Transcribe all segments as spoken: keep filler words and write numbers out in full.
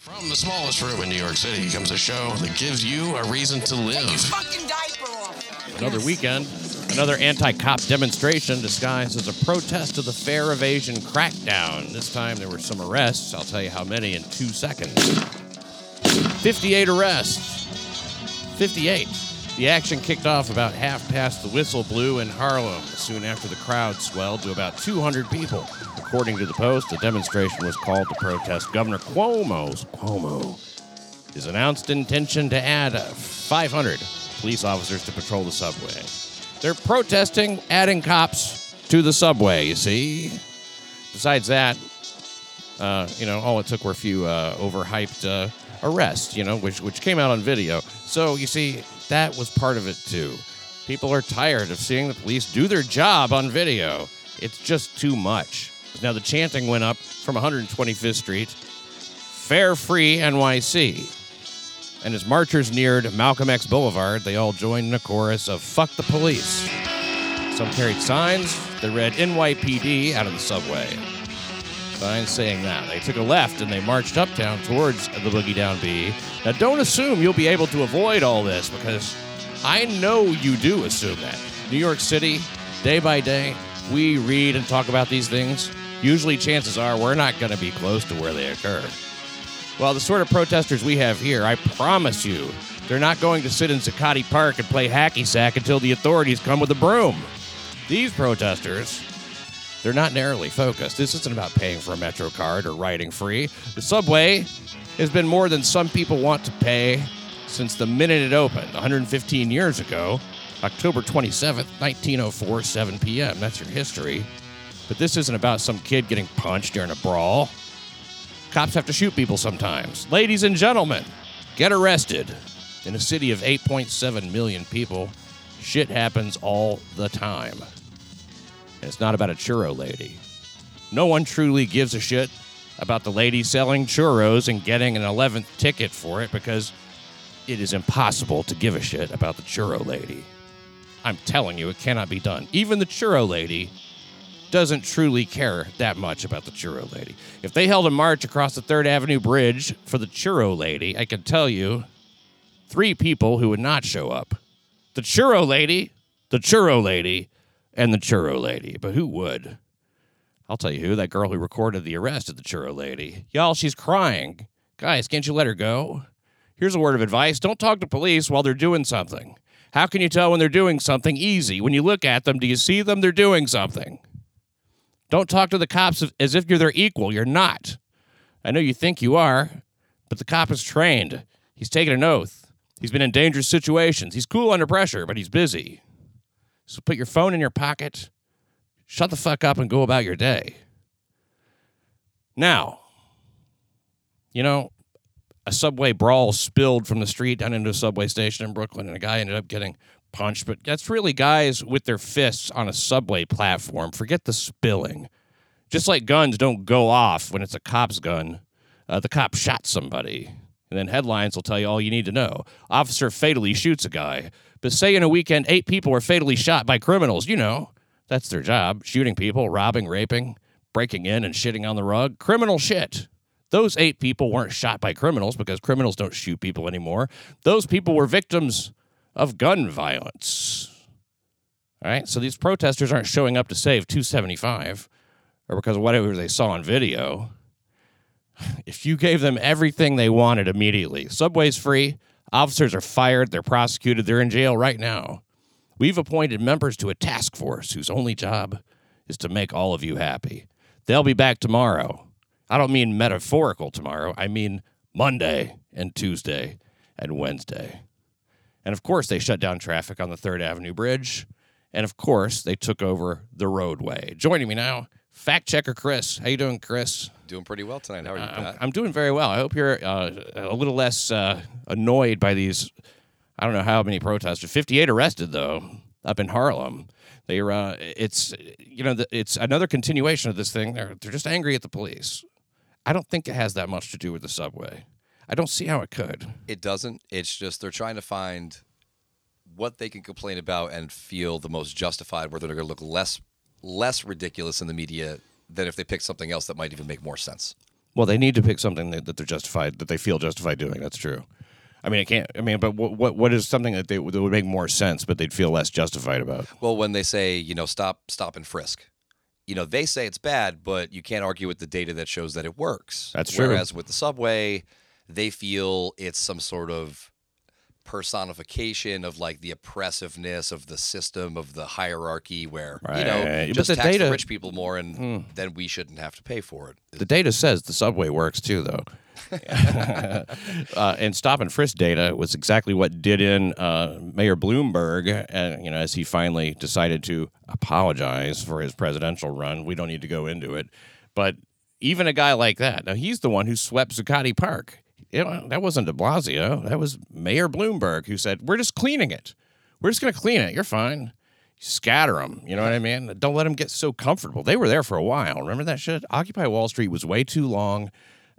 From the smallest room in New York City comes a show that gives you a reason to live. Take your fucking diaper off. Another yes. weekend, another anti-cop demonstration disguised as a protest to the fare evasion crackdown. This time there were some arrests. I'll tell you how many in two seconds. fifty-eight arrests. fifty-eight. The action kicked off about half past the whistle blew in Harlem, soon after the crowd swelled to about two hundred people. According to the Post, the demonstration was called to protest Governor Cuomo's, Cuomo, his announced intention to add five hundred police officers to patrol the subway. They're protesting adding cops to the subway, you see. Besides that, uh, you know, all it took were a few uh, overhyped uh, arrests, you know, which, which came out on video. So, you see, that was part of it, too. People are tired of seeing the police do their job on video. It's just too much. Now, the chanting went up from one hundred twenty-fifth Street, fare-free N Y C. And as marchers neared Malcolm X Boulevard, they all joined in a chorus of "Fuck the police." Some carried signs that read N Y P D out of the subway. Signs saying that. They took a left and they marched uptown towards the Boogie Down B. Now, don't assume you'll be able to avoid all this, because I know you do assume that. New York City, day by day, we read and talk about these things. Usually, chances are we're not going to be close to where they occur. Well, the sort of protesters we have here, I promise you, they're not going to sit in Zuccotti Park and play hacky sack until the authorities come with a broom. These protesters, they're not narrowly focused. This isn't about paying for a MetroCard or riding free. The subway has been more than some people want to pay since the minute it opened one hundred fifteen years ago, October twenty-seventh, nineteen oh four, seven p.m. That's your history. But this isn't about some kid getting punched during a brawl. Cops have to shoot people sometimes. Ladies and gentlemen, get arrested. In a city of eight point seven million people, shit happens all the time. And it's not about a churro lady. No one truly gives a shit about the lady selling churros and getting an eleventh ticket for it, because it is impossible to give a shit about the churro lady. I'm telling you, it cannot be done. Even the churro lady doesn't truly care that much about the churro lady. If they held a march across the third Avenue Bridge for the churro lady, I can tell you three people who would not show up. The churro lady, the churro lady, and the churro lady. But who would? I'll tell you who. That girl who recorded the arrest of the churro lady. Y'all, she's crying. Guys, can't you let her go? Here's a word of advice. Don't talk to police while they're doing something. How can you tell when they're doing something? Easy. When you look at them, do you see them? They're doing something. Don't talk to the cops as if you're their equal. You're not. I know you think you are, but the cop is trained. He's taken an oath. He's been in dangerous situations. He's cool under pressure, but he's busy. So put your phone in your pocket, shut the fuck up, and go about your day. Now, you know, a subway brawl spilled from the street down into a subway station in Brooklyn, and a guy ended up getting punched. But that's really guys with their fists on a subway platform. Forget the spilling. Just like guns don't go off when it's a cop's gun, uh, the cop shot somebody. And then headlines will tell you all you need to know. Officer fatally shoots a guy. But say in a weekend, eight people were fatally shot by criminals. You know, that's their job. Shooting people, robbing, raping, breaking in and shitting on the rug. Criminal shit. Those eight people weren't shot by criminals, because criminals don't shoot people anymore. Those people were victims of gun violence. All right? So these protesters aren't showing up to save two seventy-five or because of whatever they saw on video. If you gave them everything they wanted immediately, subway's free. Officers are fired, they're prosecuted, they're in jail right now. We've appointed members to a task force whose only job is to make all of you happy. They'll be back tomorrow. I don't mean metaphorical tomorrow. I mean Monday and Tuesday and Wednesday. And, of course, they shut down traffic on the third Avenue Bridge. And, of course, they took over the roadway. Joining me now, fact checker Chris. How you doing, Chris? Doing pretty well tonight. How are you, Pat? I'm, I'm doing very well. I hope you're uh, a little less uh, annoyed by these, I don't know how many protesters. fifty-eight arrested, though, up in Harlem. They were, uh, it's, you know, it's another continuation of this thing. They're, they're just angry at the police. I don't think it has that much to do with the subway. I don't see how it could. It doesn't. It's just they're trying to find what they can complain about and feel the most justified, where they're going to look less less ridiculous in the media than if they pick something else that might even make more sense. Well, they need to pick something that, that they're justified, that they feel justified doing. That's true. I mean, I can't. I mean, but what what, what is something that they that would make more sense, but they'd feel less justified about? Well, when they say, you know, stop, stop and frisk, you know, they say it's bad, but you can't argue with the data that shows that it works. That's true. Whereas with the subway, they feel it's some sort of personification of like the oppressiveness of the system, of the hierarchy, where right. you know, just the tax data, the rich people more, and mm. then we shouldn't have to pay for it. The data says the subway works too, though. uh, and stop and frisk data was exactly what did in uh, Mayor Bloomberg, and you know, as he finally decided to apologize for his presidential run. We don't need to go into it, but even a guy like that, now he's the one who swept Zuccotti Park. You know, that wasn't de Blasio. That was Mayor Bloomberg who said, "We're just cleaning it. We're just going to clean it. You're fine. Scatter them. You know what I mean? Don't let them get so comfortable." They were there for a while. Remember that shit? Occupy Wall Street was way too long.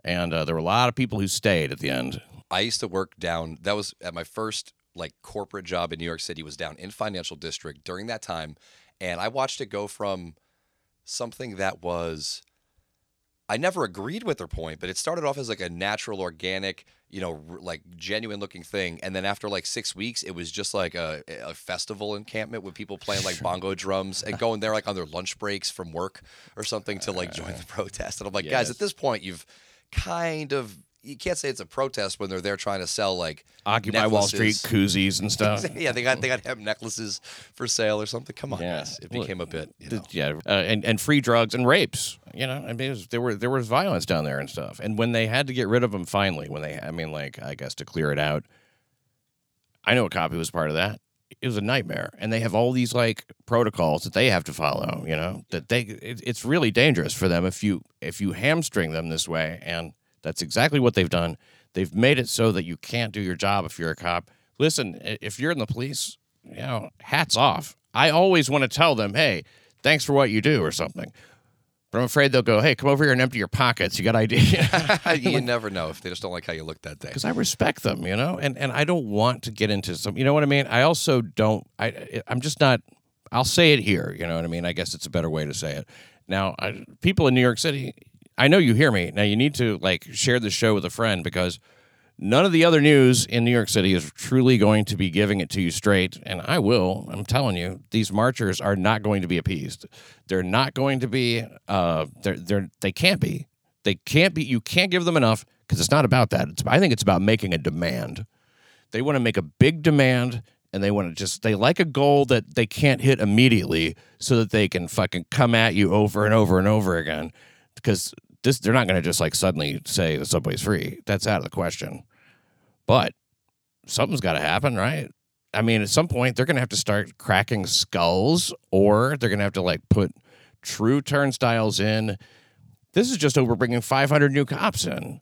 And uh, there were a lot of people who stayed at the end. I used to work down, that was at my first like corporate job in New York City, was down in Financial District during that time. And I watched it go from something that was, I never agreed with their point, but it started off as like a natural, organic, you know, r- like genuine looking thing. And then after like six weeks, it was just like a, a festival encampment with people playing like bongo drums and going there like on their lunch breaks from work or something to like join the protest. And I'm like, yes. Guys, at this point, you've... kind of, you can't say it's a protest when they're there trying to sell like Occupy necklaces. Wall Street koozies and stuff. Yeah, they got they got hemp necklaces for sale or something. Come on, yeah. It became well, a bit, you know. Yeah, uh, and and free drugs and rapes. You know, I mean, it was, there were there was violence down there and stuff. And when they had to get rid of them finally, when they, I mean, like I guess to clear it out. I know a cop who was part of that. It was a nightmare, and they have all these like protocols that they have to follow. You know that they it, it's really dangerous for them if you if you hamstring them this way, and that's exactly what they've done. They've made it so that you can't do your job if you're a cop. Listen, if you're in the police, you know, hats off. I always want to tell them, hey, thanks for what you do or something. But I'm afraid they'll go, hey, come over here and empty your pockets. You got idea? You never know if they just don't like how you look that day. Because I respect them, you know, and, and I don't want to get into some, you know what I mean? I also don't, I, I'm just not, I'll say it here, you know what I mean? I guess it's a better way to say it. Now, I, people in New York City, I know you hear me. Now, you need to, like, share the show with a friend because none of the other news in New York City is truly going to be giving it to you straight, and I will. I'm telling you, these marchers are not going to be appeased. They're not going to be. Uh, they're they're they can't be. They can't be. You can't give them enough because it's not about that. It's, I think it's about making a demand. They want to make a big demand, and they want to just. They like a goal that they can't hit immediately, so that they can fucking come at you over and over and over again. Because this, they're not going to just like suddenly say the subway's free. That's out of the question. But something's got to happen, right? I mean, at some point, they're going to have to start cracking skulls or they're going to have to, like, put true turnstiles in. This is just over bringing five hundred new cops in.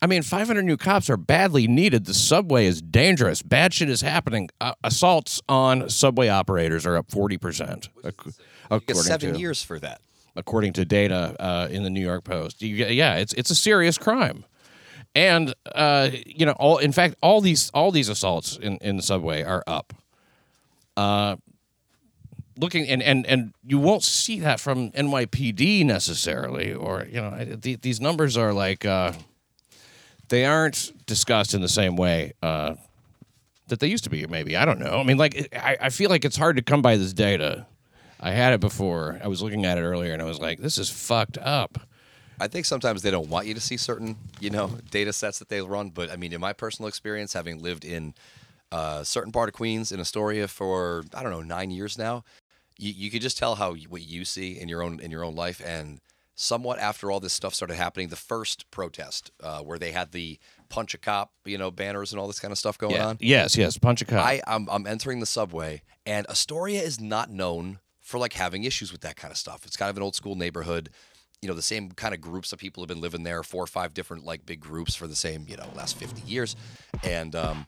I mean, five hundred new cops are badly needed. The subway is dangerous. Bad shit is happening. Uh, assaults on subway operators are up forty percent. Ac- you get seven to, years for that. According to data uh, in the New York Post. Yeah, it's it's a serious crime. And uh, you know, all in fact, all these all these assaults in, in the subway are up. Uh, looking and, and and you won't see that from N Y P D necessarily, or you know, th- these numbers are like uh, they aren't discussed in the same way uh, that they used to be. Maybe I don't know. I mean, like I, I feel like it's hard to come by this data. I had it before. I was looking at it earlier, and I was like, this is fucked up. I think sometimes they don't want you to see certain, you know, data sets that they run. But, I mean, in my personal experience, having lived in a certain part of Queens in Astoria for, I don't know, nine years now, you, you could just tell how what you see in your own in your own life. And somewhat after all this stuff started happening, the first protest uh, where they had the punch a cop, you know, banners and all this kind of stuff going yeah. on. Yes, yes, punch a cop. I, I'm, I'm entering the subway, and Astoria is not known for, like, having issues with that kind of stuff. It's kind of an old-school neighborhood. You know, the same kind of groups of people have been living there, four or five different, like, big groups for the same, you know, last fifty years. And um,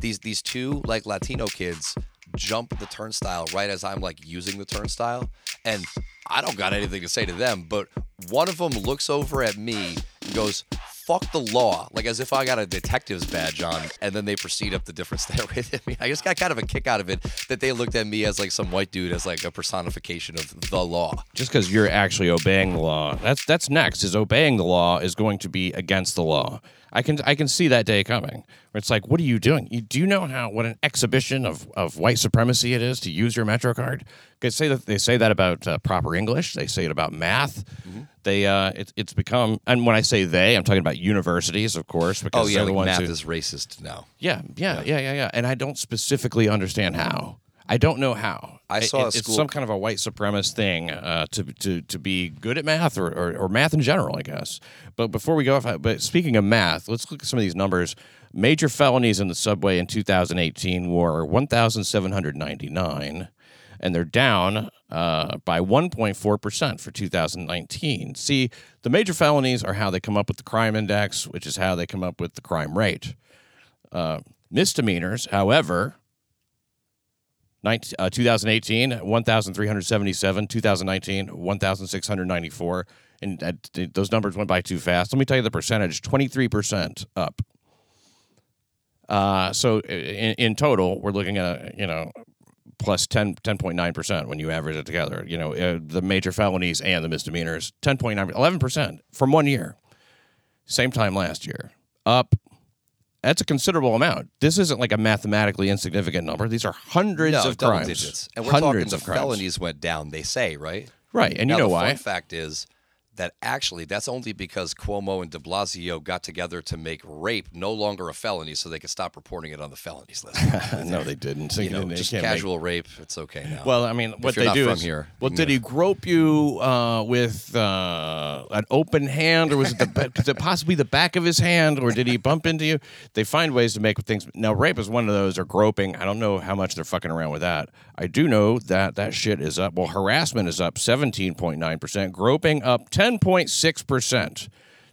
these these two, like, Latino kids jump the turnstile right as I'm, like, using the turnstile. And I don't got anything to say to them, but one of them looks over at me and goes, fuck the law, like as if I got a detective's badge on, and then they proceed up the different stairways. I mean, I just got kind of a kick out of it that they looked at me as like some white dude as like a personification of the law. Just because you're actually obeying the law, that's that's next, is obeying the law is going to be against the law. I can I can see that day coming where it's like, what are you doing? You, do you know how what an exhibition of, of white supremacy it is to use your MetroCard? They say that they say that about uh, proper English. They say it about math. Mm-hmm. They uh, it, it's become, and when I say they, I'm talking about universities, of course. Because oh yeah, like math who, is racist now. Yeah, yeah, yeah, yeah, yeah. And I don't specifically understand how. I don't know how. I saw it, a school. It's some kind of a white supremacist thing uh, to to to be good at math or, or, or math in general, I guess. But before we go off, but speaking of math, let's look at some of these numbers. Major felonies in the subway in two thousand eighteen were one thousand seven hundred ninety-nine, and they're down uh, by one point four percent for two thousand nineteen. See, the major felonies are how they come up with the crime index, which is how they come up with the crime rate. Uh, misdemeanors, however. nineteen, uh, two thousand eighteen, one thousand three hundred seventy-seven, two thousand nineteen, one thousand six hundred ninety-four, and uh, those numbers went by too fast. Let me tell you the percentage, twenty-three percent up. Uh, so in, in total, we're looking at, you know, plus ten, ten point nine percent when you average it together. You know, uh, the major felonies and the misdemeanors, ten point nine, eleven percent from one year. Same time last year. Up. That's a considerable amount. This isn't like a mathematically insignificant number. These are hundreds no, of crimes. Digits. And we're hundreds talking the of felonies crimes. Went down, they say, right? Right, and now, you know the why. The fun fact is that actually that's only because Cuomo and de Blasio got together to make rape no longer a felony so they could stop reporting it on the felonies list. No, they didn't. You know, they just casual make... rape, it's okay now. Well, I mean, if what they do is, here, well, did know. He grope you uh, with uh, an open hand, or was it, the, was it possibly the back of his hand, or did he bump into you? They find ways to make things. Now, rape is one of those, or groping. I don't know how much they're fucking around with that. I do know that that shit is up. Well, harassment is up seventeen point nine percent, groping up ten point six percent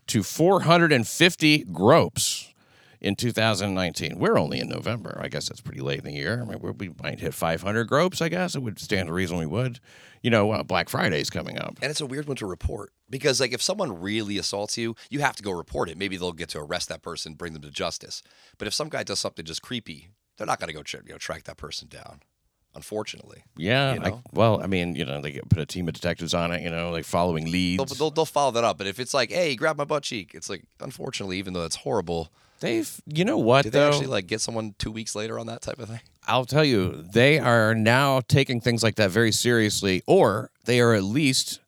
to four hundred fifty gropes in two thousand nineteen. We're only in November. I guess that's pretty late in the year. I mean, we might hit five hundred gropes, I guess. It would stand to reason we would. You know, uh, Black Friday's coming up. And it's a weird one to report. Because, like, if someone really assaults you, you have to go report it. Maybe they'll get to arrest that person, bring them to justice. But if some guy does something just creepy, they're not going to go ch- you know, track that person down. Unfortunately. Yeah. You know? I, well, I mean, you know, they put a team of detectives on it, you know, like following leads. They'll, they'll, they'll follow that up. But if it's like, hey, grab my butt cheek, it's like, unfortunately, even though that's horrible. They've, you know what, did they though? Actually like get someone two weeks later on that type of thing? I'll tell you, they are now taking things like that very seriously, or they are at least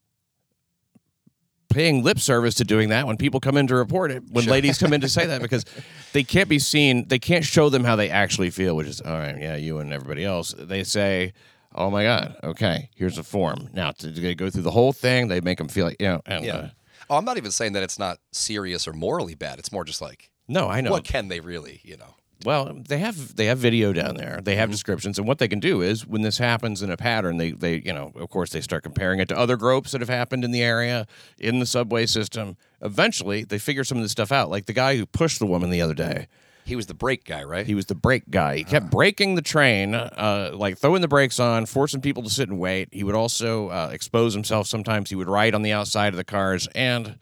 paying lip service to doing that when people come in to report it, when sure. ladies come in to say that, because they can't be seen, they can't show them how they actually feel, which is, all right, yeah, you and everybody else. They say, oh my God, okay, here's a form. Now, they go through the whole thing, they make them feel like, you know. And, yeah. Uh, oh, I'm not even saying that it's not serious or morally bad. It's more just like, no, I know. What can they really, you know? Well, they have they have video down there. They have mm-hmm. descriptions, and what they can do is, when this happens in a pattern, they they you know, of course, they start comparing it to other gropes that have happened in the area, in the subway system. Eventually, they figure some of this stuff out. Like the guy who pushed the woman the other day, he was the brake guy, right? He was the brake guy. He uh-huh. kept braking the train, uh, like throwing the brakes on, forcing people to sit and wait. He would also uh, expose himself. Sometimes he would ride on the outside of the cars, and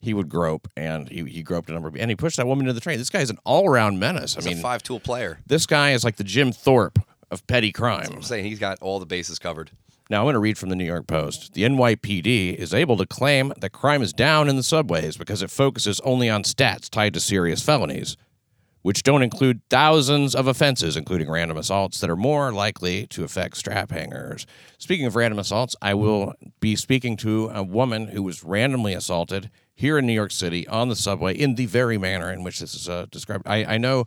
he would grope, and he, he groped a number of, and he pushed that woman into the train. This guy is an all-around menace. I he's mean, a five-tool player. This guy is like the Jim Thorpe of petty crime. That's what I'm saying. He's got all the bases covered. Now, I'm going to read from the New York Post. The N Y P D is able to claim that crime is down in the subways because it focuses only on stats tied to serious felonies, which don't include thousands of offenses, including random assaults, that are more likely to affect strap hangers. Speaking of random assaults, I will be speaking to a woman who was randomly assaulted here in New York City, on the subway, in the very manner in which this is uh, described. I, I know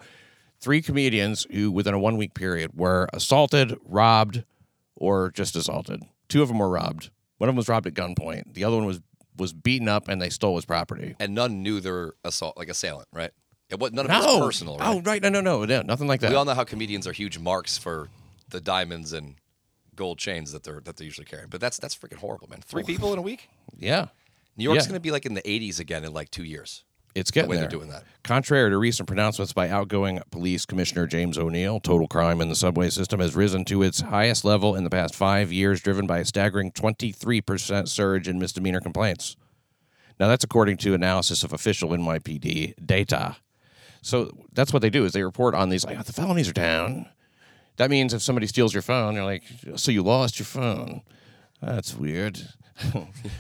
three comedians who, within a one-week period, were assaulted, robbed, or just assaulted. Two of them were robbed. One of them was robbed at gunpoint. The other one was was beaten up, and they stole his property. And none knew their assault, like assailant, right? It was, none of no. it was personal, right? Oh, right. No, no, no. Yeah, nothing like that. We all know how comedians are huge marks for the diamonds and gold chains that they're that they usually carry. But that's that's freaking horrible, man. Three people in a week? Yeah. New York's yeah. going to be like in the eighties again in like two years. It's getting the way there. They're doing that. Contrary to recent pronouncements by outgoing police commissioner James O'Neill, total crime in the subway system has risen to its highest level in the past five years, driven by a staggering twenty-three percent surge in misdemeanor complaints. Now, that's according to analysis of official N Y P D data. So that's what they do, is they report on these, like, oh, the felonies are down. That means if somebody steals your phone, you're like, so you lost your phone. That's weird.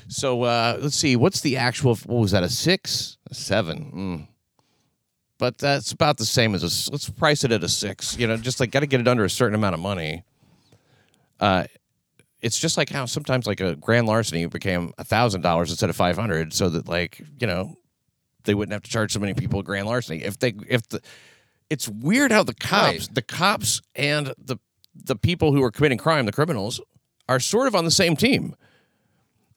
So uh, let's see. What's the actual, what was that, a six? A seven. Mm. But that's about the same as a, let's price it at a six. You know, just like got to get it under a certain amount of money. Uh, it's just like how sometimes like a grand larceny became one thousand dollars instead of five hundred dollars so that, like, you know, they wouldn't have to charge so many people a grand larceny. If they, if the, it's weird how the cops, right. the cops and the the people who are committing crime, the criminals, are sort of on the same team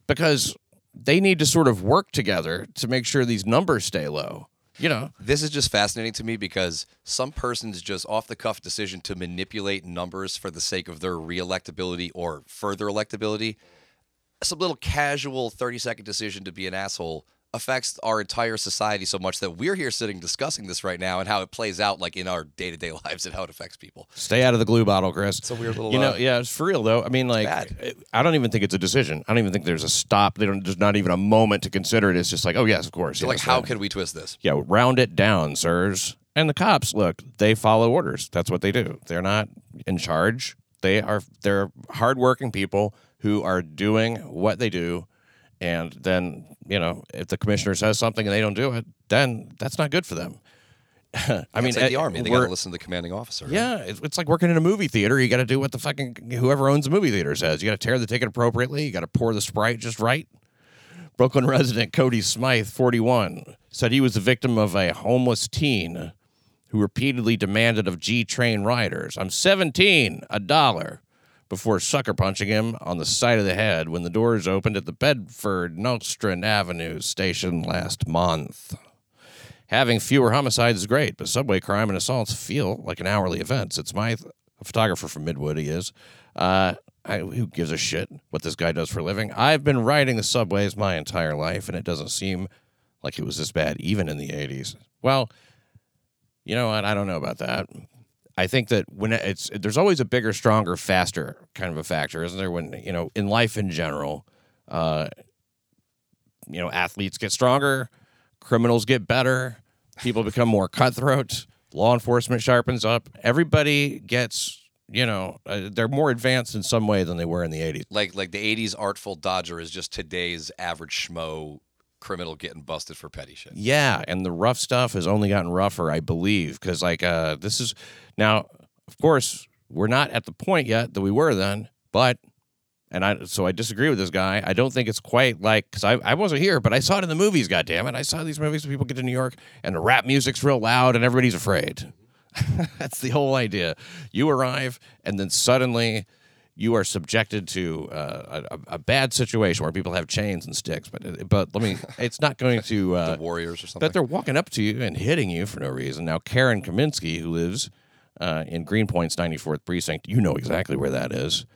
because they need to sort of work together to make sure these numbers stay low. You know, this is just fascinating to me because some person's just off the cuff decision to manipulate numbers for the sake of their reelectability or further electability. Some little casual thirty second decision to be an asshole affects our entire society so much that we're here sitting discussing this right now and how it plays out like in our day-to-day lives and how it affects people. Stay out of the glue bottle, Chris. It's a weird little... You know, uh, yeah, it's for real, though. I mean, like, it, I don't even think it's a decision. I don't even think there's a stop. They don't, there's not even a moment to consider it. It's just like, oh, yes, of course. Yes, like, how can we twist this? Yeah, round it down, sirs. And the cops, look, they follow orders. That's what they do. They're not in charge. They are, they're hardworking people who are doing what they do. And then, you know, if the commissioner says something and they don't do it, then that's not good for them. I yeah, mean, it's like the Army, they got to listen to the commanding officer. Yeah, right? it's, it's like working in a movie theater. You got to do what the fucking whoever owns the movie theater says. You got to tear the ticket appropriately. You got to pour the Sprite just right. Brooklyn resident Cody Smythe, forty-one, said he was the victim of a homeless teen who repeatedly demanded of G-train riders, "I'm seventeen, a dollar," before sucker punching him on the side of the head when the doors opened at the Bedford Nostrand Avenue station last month. Having fewer homicides is great, but subway crime and assaults feel like an hourly event. It's my th- a photographer from Midwood, he is. Uh, I, who gives a shit what this guy does for a living? I've been riding the subways my entire life, and it doesn't seem like it was this bad, even in the eighties. Well, you know what? I don't know about that. I think that when it's there's always a bigger, stronger, faster kind of a factor, isn't there? When, you know, in life in general, uh, you know, athletes get stronger, criminals get better, people become more cutthroat, law enforcement sharpens up, everybody gets, you know, uh, they're more advanced in some way than they were in the eighties. Like like the eighties artful dodger is just today's average schmo criminal getting busted for petty shit. Yeah, and the rough stuff has only gotten rougher, I believe, because, like, uh, this is... Now, of course, we're not at the point yet that we were then, but... And I so I disagree with this guy. I don't think it's quite like... Because I, I wasn't here, but I saw it in the movies, goddammit. I saw these movies when people get to New York, and the rap music's real loud, and everybody's afraid. That's the whole idea. You arrive, and then suddenly... You are subjected to uh, a, a bad situation where people have chains and sticks, but but let me. It's not going to uh, the Warriors or something. But they're walking up to you and hitting you for no reason. Now Karen Kaminsky, who lives uh, in Greenpoint's ninety-fourth precinct, you know exactly where that is,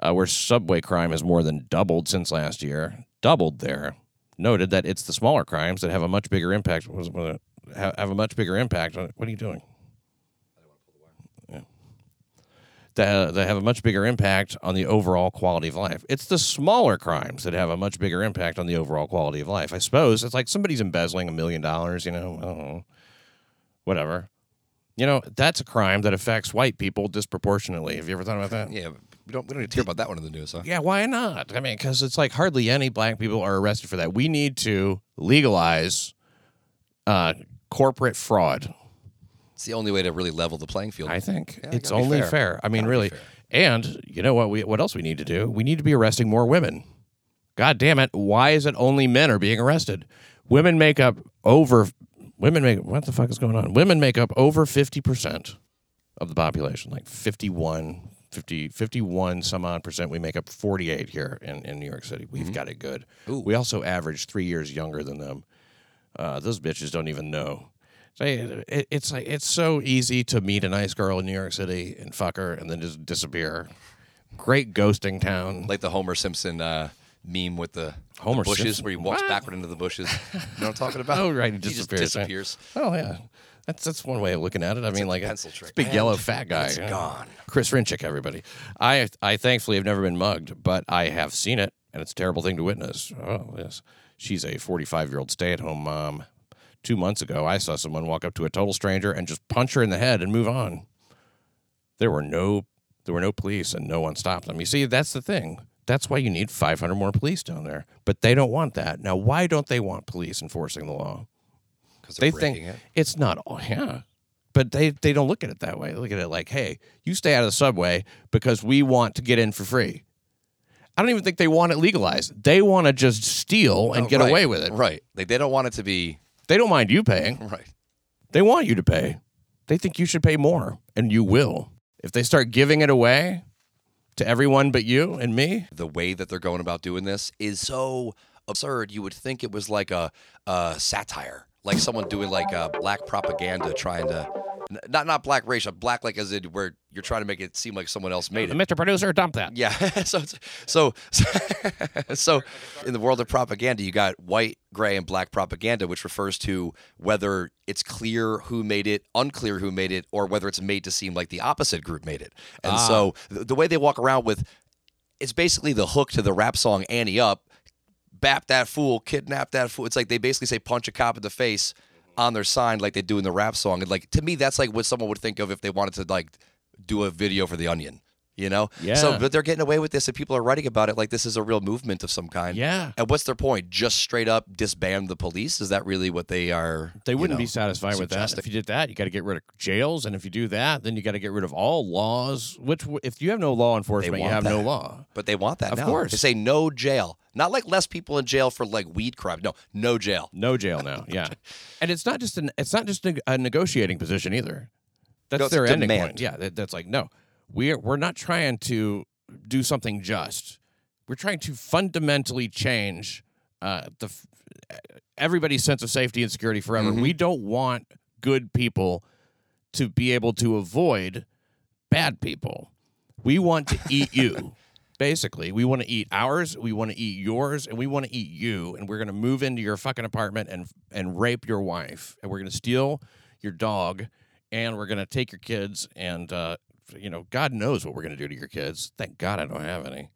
uh, where subway crime has more than doubled since last year. Doubled there. Noted that it's the smaller crimes that have a much bigger impact. Have a much bigger impact. What are you doing? That have a much bigger impact on the overall quality of life. It's the smaller crimes that have a much bigger impact on the overall quality of life. I suppose it's like somebody's embezzling a million dollars, you know, I don't know, whatever. You know, that's a crime that affects white people disproportionately. Have you ever thought about that? Yeah, we don't, we don't need to hear about that one in the news, huh? Yeah, why not? I mean, because it's like hardly any black people are arrested for that. We need to legalize uh, corporate fraud. It's the only way to really level the playing field. I think yeah, it's only fair. fair. I mean, gotta really. And you know what? We what else we need to do? We need to be arresting more women. God damn it! Why is it only men are being arrested? Women make up over. Women make what the fuck is going on? Women make up over fifty percent of the population, like fifty-one, fifty, fifty-one some odd percent. We make up forty-eight here in, in New York City. We've mm-hmm. got it good. Ooh. We also average three years younger than them. Uh, those bitches don't even know. It's like it's so easy to meet a nice girl in New York City and fuck her and then just disappear. Great ghosting town, like the Homer Simpson uh, meme with the, Homer the bushes Simpson. Where he walks what? backward into the bushes. You know what I'm talking about? Oh, right, he, he disappears. Just disappears. Oh yeah, that's that's one way of looking at it. I that's mean, like pencil a, trick. A big Man. Yellow fat guy. It's you know? Gone. Chris Rinchick, everybody. I I thankfully have never been mugged, but I have seen it, and it's a terrible thing to witness. Oh yes. She's a forty-five-year-old stay-at-home mom. Two months ago, I saw someone walk up to a total stranger and just punch her in the head and move on. There were no there were no police, and no one stopped them. You see, that's the thing. That's why you need five hundred more police down there. But they don't want that. Now, why don't they want police enforcing the law? Because they think it. It's not, oh, yeah. But they, they don't look at it that way. They look at it like, hey, you stay out of the subway because we want to get in for free. I don't even think they want it legalized. They want to just steal and oh, get right. away with it. Right. They, they don't want it to be... They don't mind you paying. Right. They want you to pay. They think you should pay more, and you will. If they start giving it away to everyone but you and me... The way that they're going about doing this is so absurd, you would think it was like a, a satire. Like someone doing like a black propaganda trying to... Not not black racial, black like as in where you're trying to make it seem like someone else made it. Mister Producer, dump that. Yeah. so, so, so in the world of propaganda, you got white, gray, and black propaganda, which refers to whether it's clear who made it, unclear who made it, or whether it's made to seem like the opposite group made it. And ah. so the, the way they walk around with, it's basically the hook to the rap song Annie Up, bap that fool, kidnap that fool. It's like they basically say punch a cop in the face on their sign like they do in the rap song. And like to me, that's like what someone would think of if they wanted to like do a video for The Onion, you know? Yeah. So, but they're getting away with this and people are writing about it like this is a real movement of some kind. Yeah. And what's their point? Just straight up disband the police? Is that really what they are? They wouldn't you know, be satisfied with that. If you did that, you got to get rid of jails. And if you do that, then you got to get rid of all laws, which if you have no law enforcement, you have that. no law. But they want that Of now. course. They say no jail. Not like less people in jail for like weed crime. No, no jail. No jail now. Yeah, and it's not just an it's not just a negotiating position either. That's no, their ending demand. point. Yeah, that, that's like no, we're we're not trying to do something just. We're trying to fundamentally change uh, the everybody's sense of safety and security forever. Mm-hmm. We don't want good people to be able to avoid bad people. We want to eat you. Basically, we want to eat ours, we want to eat yours, and we want to eat you, and we're going to move into your fucking apartment and and rape your wife, and we're going to steal your dog, and we're going to take your kids, and, uh, you know, God knows what we're going to do to your kids. Thank God I don't have any.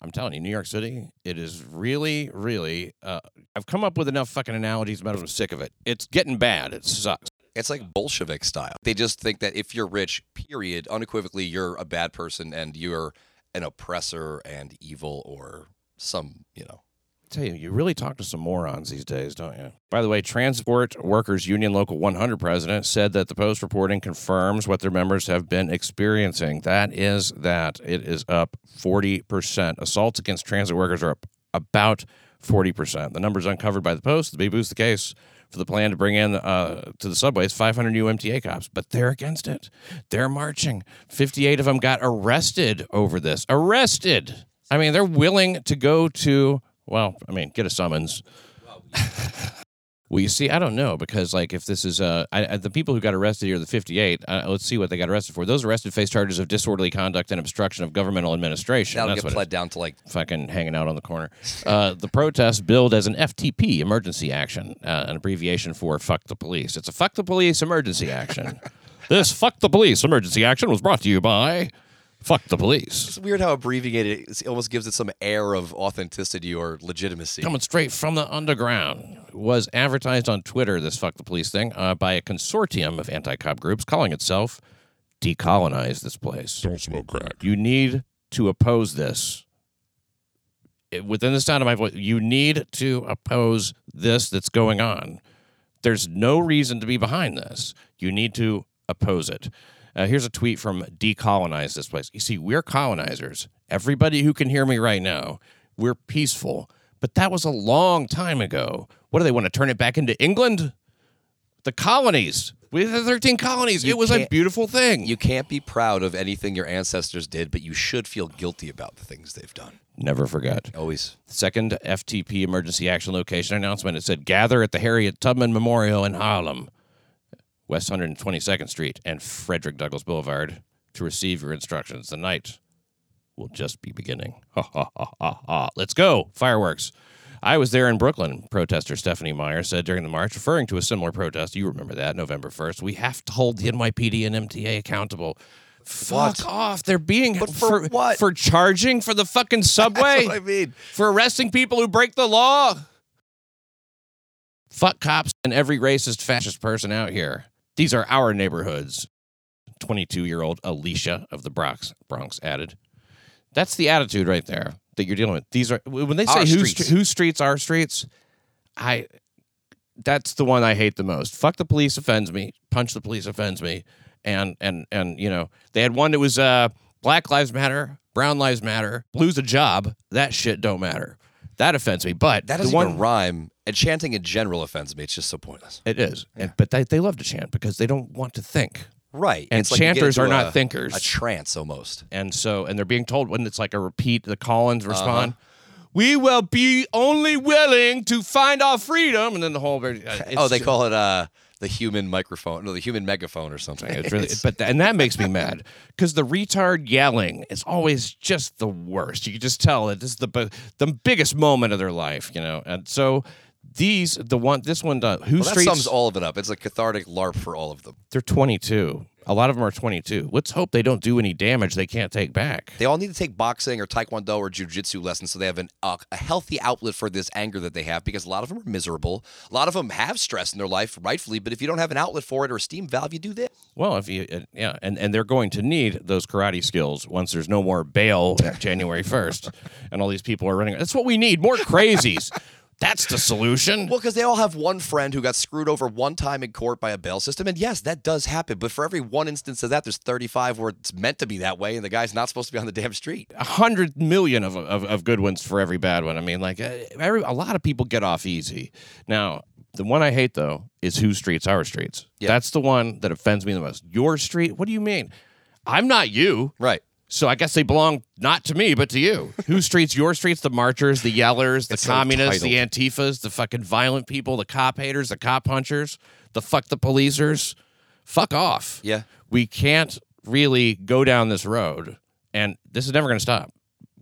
I'm telling you, New York City, it is really, really, uh, I've come up with enough fucking analogies, but I'm sick of it. It's getting bad. It sucks. It's like Bolshevik style. They just think that if you're rich, period, unequivocally, you're a bad person, and you're... an oppressor and evil or some, you know. I tell you, you really talk to some morons these days, don't you? By the way, Transport Workers Union Local one hundred president said that the Post reporting confirms what their members have been experiencing. That is that. It is up forty percent. Assaults against transit workers are up about forty percent. The numbers uncovered by the Post, they boost the case for the plan to bring in uh, to the subways five hundred new M T A cops, but they're against it. They're marching. fifty-eight of them got arrested over this. Arrested. I mean, they're willing to go to, well, I mean, get a summons. Well, you see, I don't know, because, like, if this is, uh, I, the people who got arrested here, the fifty-eight, uh, let's see what they got arrested for. Those arrested face charges of disorderly conduct and obstruction of governmental administration. That'll That's get pled down to, like... Fucking hanging out on the corner. Uh, the protests billed as an F T P, emergency action, uh, an abbreviation for fuck the police. It's a fuck the police emergency action. This fuck the police emergency action was brought to you by... Fuck the police. It's weird how abbreviated it is. It almost gives it some air of authenticity or legitimacy. Coming straight from the underground. Was advertised on Twitter, this fuck the police thing, uh, by a consortium of anti-cop groups calling itself Decolonize This Place. Don't smoke crack. You need to oppose this. It, within the sound of my voice, you need to oppose this that's going on. There's no reason to be behind this. You need to oppose it. Uh, here's a tweet from Decolonize This Place. You see, we're colonizers. Everybody who can hear me right now, we're peaceful. But that was a long time ago. What do they want to turn it back into England? The colonies. We had the thirteen colonies. You it was a beautiful thing. You can't be proud of anything your ancestors did, but you should feel guilty about the things they've done. Never forget. Always. Second F T P emergency action location announcement. It said, gather at the Harriet Tubman Memorial in Harlem, West one hundred twenty-second Street and Frederick Douglass Boulevard to receive your instructions. The night will just be beginning. Ha, ha, ha, ha, ha. Let's go. Fireworks. I was there in Brooklyn, protester Stephanie Meyer said during the march, referring to a similar protest. You remember that, November first. We have to hold the N Y P D and M T A accountable. Fuck what? off. They're being... But for, for what? For charging for the fucking subway? That's what I mean. For arresting people who break the law? Fuck cops and every racist fascist person out here. These are our neighborhoods. twenty-two-year-old Alicia of the Bronx, Bronx added. That's the attitude right there that you're dealing with. These are when they say whose streets. Who streets are streets. I that's the one I hate the most. Fuck the police offends me. Punch the police offends me. And and and you know they had one that was uh, Black Lives Matter, Brown Lives Matter, lose a job. That shit don't matter. That offends me. But that doesn't the one, even rhyme. And chanting in general offends me. It's just so pointless. It is. Yeah. And, but they they love to chant because they don't want to think. Right. And it's chanters like are not a, thinkers. A trance almost. And so, and they're being told when it's like a repeat, the Collins respond, uh-huh. We will be only willing to find our freedom. And then the whole, uh, it's, oh, they call it uh, the human microphone, no, the human megaphone or something. It's really, it's, but th- and that makes me mad because the retard yelling is always just the worst. You can just tell it is the, the biggest moment of their life, you know? And so these, the one, this one does. Who well, that streets, sums all of it up. It's a cathartic LARP for all of them. They're twenty-two. A lot of them are twenty-two. Let's hope they don't do any damage they can't take back. They all need to take boxing or taekwondo or jujitsu lessons so they have an, uh, a healthy outlet for this anger that they have, because a lot of them are miserable. A lot of them have stress in their life, rightfully, but if you don't have an outlet for it or a steam valve, you do this. Well, if you, uh, yeah, and, and they're going to need those karate skills once there's no more bail January first and all these people are running. That's what we need, more crazies. That's the solution. Well, because they all have one friend who got screwed over one time in court by a bail system. And yes, that does happen. But for every one instance of that, there's thirty-five where it's meant to be that way. And the guy's not supposed to be on the damn street. A hundred million of, of of good ones for every bad one. I mean, like every, a lot of people get off easy. Now, the one I hate, though, is whose streets, our streets. Yep. That's the one that offends me the most. Your street? What do you mean? I'm not you. Right. So I guess they belong not to me, but to you. Whose streets? Your streets? The marchers, the yellers, the it's communists, so the Antifas, the fucking violent people, the cop haters, the cop punchers, the fuck the policers. Fuck off. Yeah. We can't really go down this road, and this is never going to stop.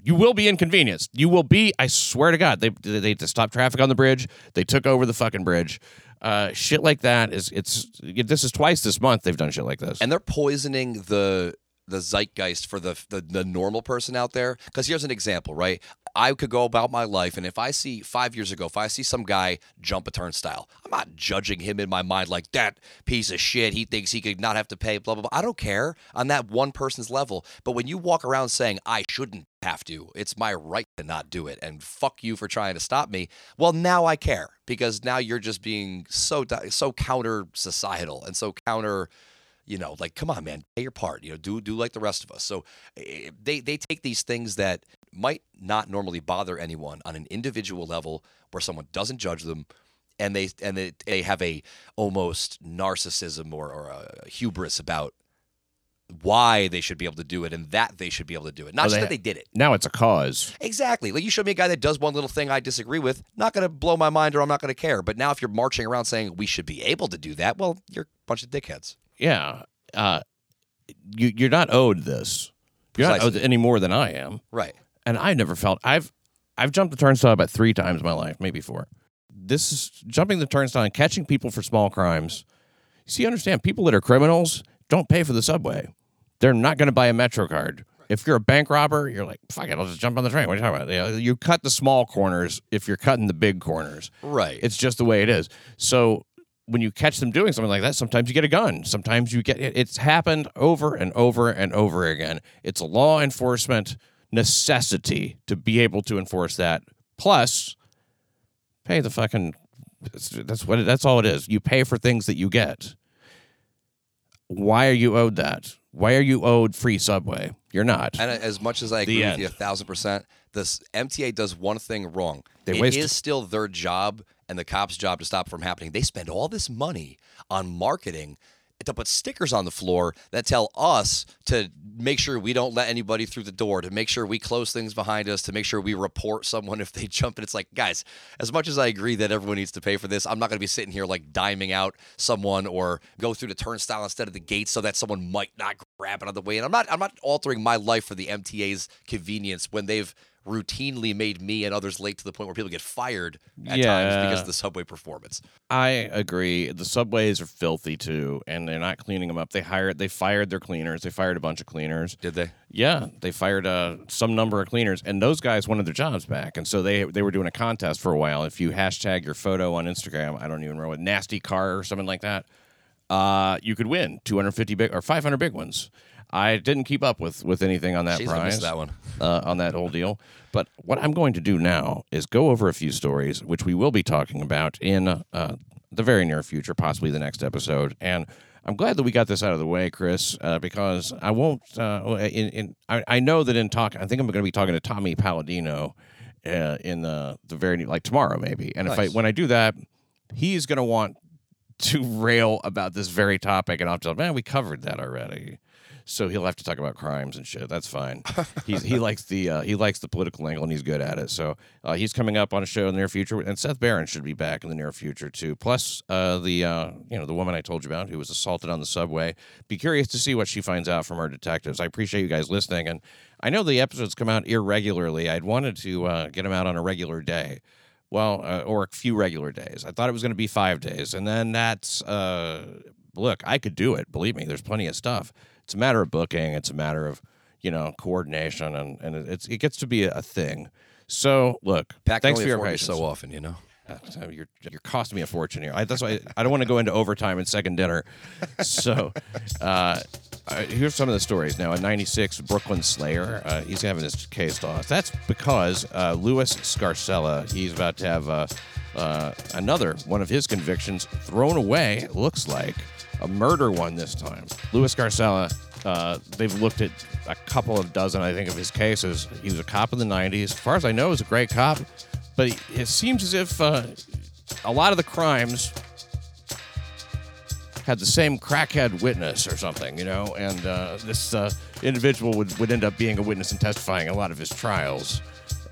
You will be inconvenienced. You will be, I swear to God, they they, they stopped traffic on the bridge. They took over the fucking bridge. Uh, shit like that is, it's, this is twice this month they've done shit like this. And they're poisoning the... the zeitgeist for the, the the normal person out there. Because here's an example, right? I could go about my life, and if I see five years ago, if I see some guy jump a turnstile, I'm not judging him in my mind like that piece of shit. He thinks he could not have to pay, blah, blah, blah. I don't care on that one person's level. But when you walk around saying, I shouldn't have to, it's my right to not do it, and fuck you for trying to stop me, well, now I care, because now you're just being so so counter-societal and so counter- You know, like, come on, man, pay your part. You know, do do like the rest of us. So they, they take these things that might not normally bother anyone on an individual level where someone doesn't judge them, and they and they, they have a almost narcissism or, or a hubris about why they should be able to do it and that they should be able to do it. Not oh, just they, that they did it. Now it's a cause. Exactly. Like, you show me a guy that does one little thing I disagree with, not going to blow my mind or I'm not going to care. But now if you're marching around saying we should be able to do that, well, you're a bunch of dickheads. Yeah, uh, you, you're not owed this. You're Precisely. Not owed any more than I am. Right. And I never felt I've I've jumped the turnstile about three times in my life, maybe four. This is jumping the turnstile and catching people for small crimes. See, understand, people that are criminals don't pay for the subway. They're not going to buy a MetroCard. Right. If you're a bank robber, you're like, fuck it, I'll just jump on the train. What are you talking about? You know, you cut the small corners if you're cutting the big corners. Right. It's just the way it is. So when you catch them doing something like that, sometimes you get a gun. Sometimes you get it. It's happened over and over and over again. It's a law enforcement necessity to be able to enforce that. Plus, pay the fucking. That's what. It, that's all it is. You pay for things that you get. Why are you owed that? Why are you owed free subway? You're not. And as much as I agree with you a thousand percent, this M T A does one thing wrong. They waste. It is still their job. And the cops' job to stop from happening. They spend all this money on marketing to put stickers on the floor that tell us to make sure we don't let anybody through the door, to make sure we close things behind us, to make sure we report someone if they jump. And it's like, guys, as much as I agree that everyone needs to pay for this, I'm not going to be sitting here like diming out someone or go through the turnstile instead of the gate so that someone might not grab it on the way. And I'm not, I'm not altering my life for the M T A's convenience when they've routinely made me and others late to the point where people get fired at yeah. times because of the subway performance. I agree. The subways are filthy too, and they're not cleaning them up. They hired, they fired their cleaners. They fired a bunch of cleaners. Did they? Yeah, they fired uh, some number of cleaners, and those guys wanted their jobs back, and so they they were doing a contest for a while. If you hashtag your photo on Instagram, I don't even remember what, nasty car or something like that, uh, you could win two hundred fifty big or five hundred big ones. I didn't keep up with, with anything on that Jeez, prize. I missed that one. Uh, on that whole deal. But what I'm going to do now is go over a few stories, which we will be talking about in uh, the very near future, possibly the next episode. And I'm glad that we got this out of the way, Chris, uh, because I won't uh, – in, in, I, I know that in talk – I think I'm going to be talking to Tommy Palladino uh, in the, the very – like tomorrow maybe. And nice. if I when I do that, he's going to want to rail about this very topic, and I'll tell him, man, we covered that already. So he'll have to talk about crimes and shit. That's fine. He's, he likes the uh, he likes the political angle, and he's good at it. So uh, he's coming up on a show in the near future, and Seth Barron should be back in the near future too. Plus uh, the uh, you know the woman I told you about who was assaulted on the subway. Be curious to see what she finds out from our detectives. I appreciate you guys listening, and I know the episodes come out irregularly. I'd wanted to uh, get them out on a regular day. Well, uh, or a few regular days. I thought it was going to be five days, and then that's uh, look. I could do it. Believe me, there's plenty of stuff. It's a matter of booking. It's a matter of, you know, coordination, and, and it's it gets to be a, a thing. So look, Pat thanks for your patience. So often, you know, uh, you're you're costing me a fortune here. I, that's why I, I don't want to go into overtime and second dinner. So uh, here's some of the stories now. A ninety-six Brooklyn Slayer. Uh, he's having his case lost. That's because uh, Louis Scarcella. He's about to have uh, uh, another one of his convictions thrown away. It looks like. A murder one this time. Louis Scarcella, uh, they've looked at a couple of dozen, I think, of his cases. He was a cop in the nineties. As far as I know, he was a great cop. But it seems as if uh, a lot of the crimes had the same crackhead witness or something, you know? And uh, this uh, individual would, would end up being a witness and testifying a lot of his trials.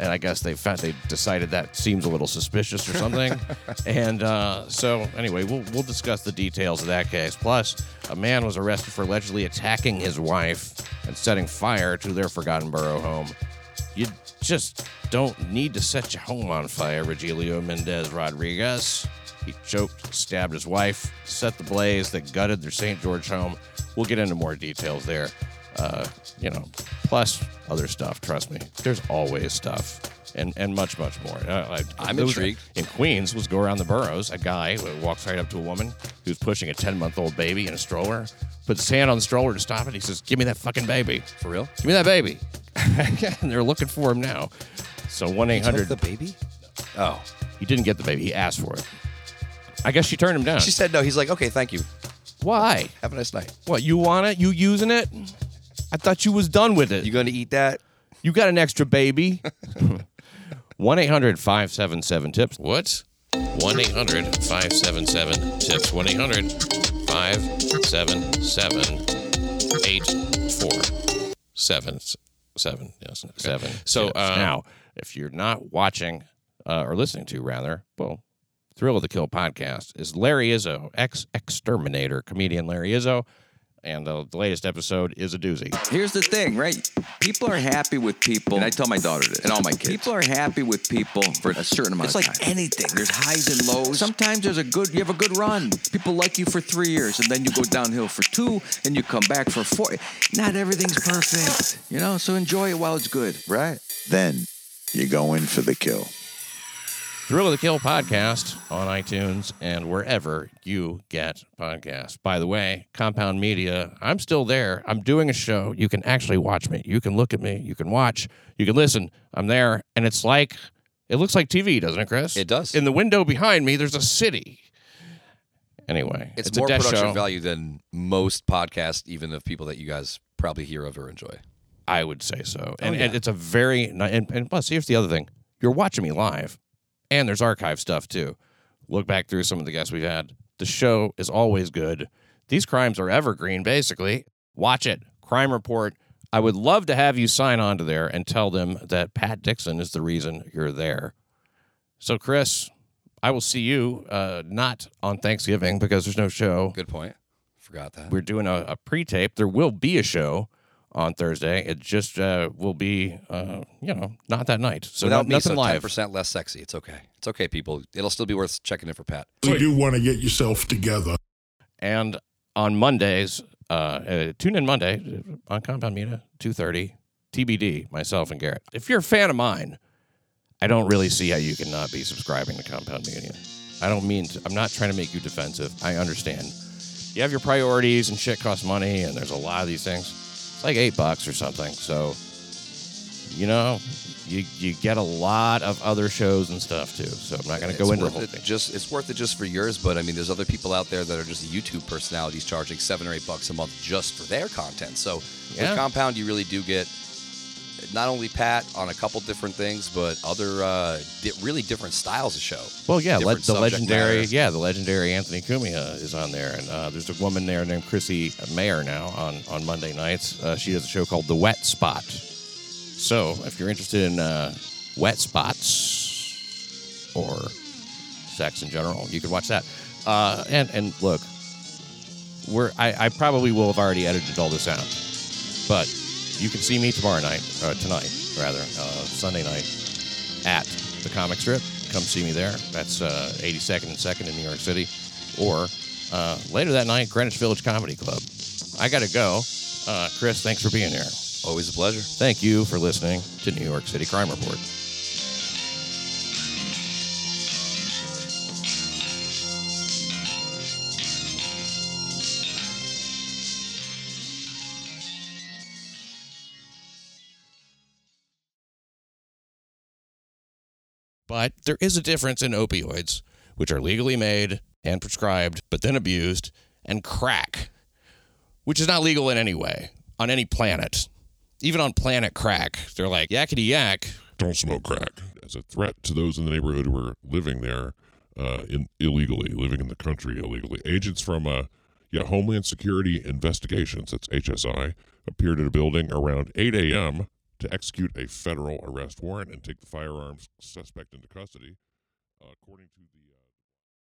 And I guess they found, they decided that seems a little suspicious or something. And uh, so, anyway, we'll we'll discuss the details of that case. Plus, a man was arrested for allegedly attacking his wife and setting fire to their forgotten borough home. You just don't need to set your home on fire, Regilio Mendez Rodriguez. He choked, stabbed his wife, set the blaze that gutted their Saint George home. We'll get into more details there. Uh, you know, plus other stuff. Trust me, there's always stuff, and and much, much more. Uh, I, I'm intrigued. In Queens, let's go around the boroughs. A guy walks right up to a woman who's pushing a ten-month-old baby in a stroller, puts his hand on the stroller to stop it. He says, "Give me that fucking baby." For real? Give me that baby. And they're looking for him now. So one eight hundred. The baby? Oh, he didn't get the baby. He asked for it. I guess she turned him down. She said no. He's like, "Okay, thank you." Why? Have a nice night. What, you want it? You using it? I thought you was done with it. You going to eat that? You got an extra baby. one eight hundred five seven seven TIPS. What? one eight hundred five seven seven TIPS. one eight hundred five seven seven eight four seven seven. Yes. Okay. Seven. So uh, now, if you're not watching uh, or listening to, rather, well, Thrill of the Kill podcast is Larry Izzo, ex-exterminator, comedian Larry Izzo. And the latest episode is a doozy. Here's the thing, right? People are happy with people. And I tell my daughter this, and all my kids. People are happy with people for a certain amount it's of time. It's like anything. There's highs and lows. Sometimes there's a good, you have a good run. People like you for three years, and then you go downhill for two, and you come back for four. Not everything's perfect, you know? So enjoy it while it's good, right? Then you go in for the kill. Thrill of the Kill podcast on iTunes and wherever you get podcasts. By the way, Compound Media, I'm still there. I'm doing a show. You can actually watch me. You can look at me. You can watch. You can listen. I'm there. And it's like, it looks like T V, doesn't it, Chris? It does. In the window behind me, there's a city. Anyway, it's, it's more a production show. Value than most podcasts, even of people that you guys probably hear of or enjoy. I would say so. And, oh, yeah. and it's a very, and, and plus, here's the other thing. You're watching me live. And there's archive stuff, too. Look back through some of the guests we've had. The show is always good. These crimes are evergreen, basically. Watch it. Crime Report. I would love to have you sign on to there and tell them that Pat Dixon is the reason you're there. So, Chris, I will see you uh, not on Thanksgiving because there's no show. Good point. Forgot that. We're doing a, a pre-tape. There will be a show on Thursday. It just uh, will be, uh, you know, not that night. So no, nothing so live. ten percent less sexy. It's okay. It's okay, people. It'll still be worth checking in for Pat. You do want to get yourself together. And on Mondays, uh, uh, tune in Monday on Compound Media, two thirty, T B D, myself and Garrett. If you're a fan of mine, I don't really see how you cannot be subscribing to Compound Media. I don't mean to. I'm not trying to make you defensive. I understand. You have your priorities and shit costs money, and there's a lot of these things. It's like eight bucks or something. So, you know, you you get a lot of other shows and stuff too. So I'm not going to go into the whole thing. Just it's worth it just for yours, but I mean, there's other people out there that are just YouTube personalities charging seven or eight bucks a month just for their content. So yeah. With Compound, you really do get. Not only Pat on a couple different things, but other uh, di- really different styles of show. Well, yeah, le- the legendary, matter. yeah, the legendary Anthony Cumia is on there, and uh, there's a woman there named Chrissy Mayer now on, on Monday nights. Uh, she does a show called The Wet Spot. So if you're interested in uh, wet spots or sex in general, you can watch that. Uh, and and look, we're I, I probably will have already edited all this out, but. You can see me tomorrow night, uh, tonight, rather, uh, Sunday night at the Comic Strip. Come see me there. That's uh, eighty-second and second in New York City. Or uh, later that night, Greenwich Village Comedy Club. I got to go. Uh, Chris, thanks for being here. Always a pleasure. Thank you for listening to New York City Crime Report. But there is a difference in opioids, which are legally made and prescribed, but then abused, and crack, which is not legal in any way, on any planet. Even on planet crack, they're like, yakety yak. Don't smoke crack. As a threat to those in the neighborhood who are living there uh, in, illegally, living in the country illegally. Agents from uh, yeah, Homeland Security Investigations, that's H S I, appeared at a building around eight a.m., to execute a federal arrest warrant and take the firearms suspect into custody, uh, according to the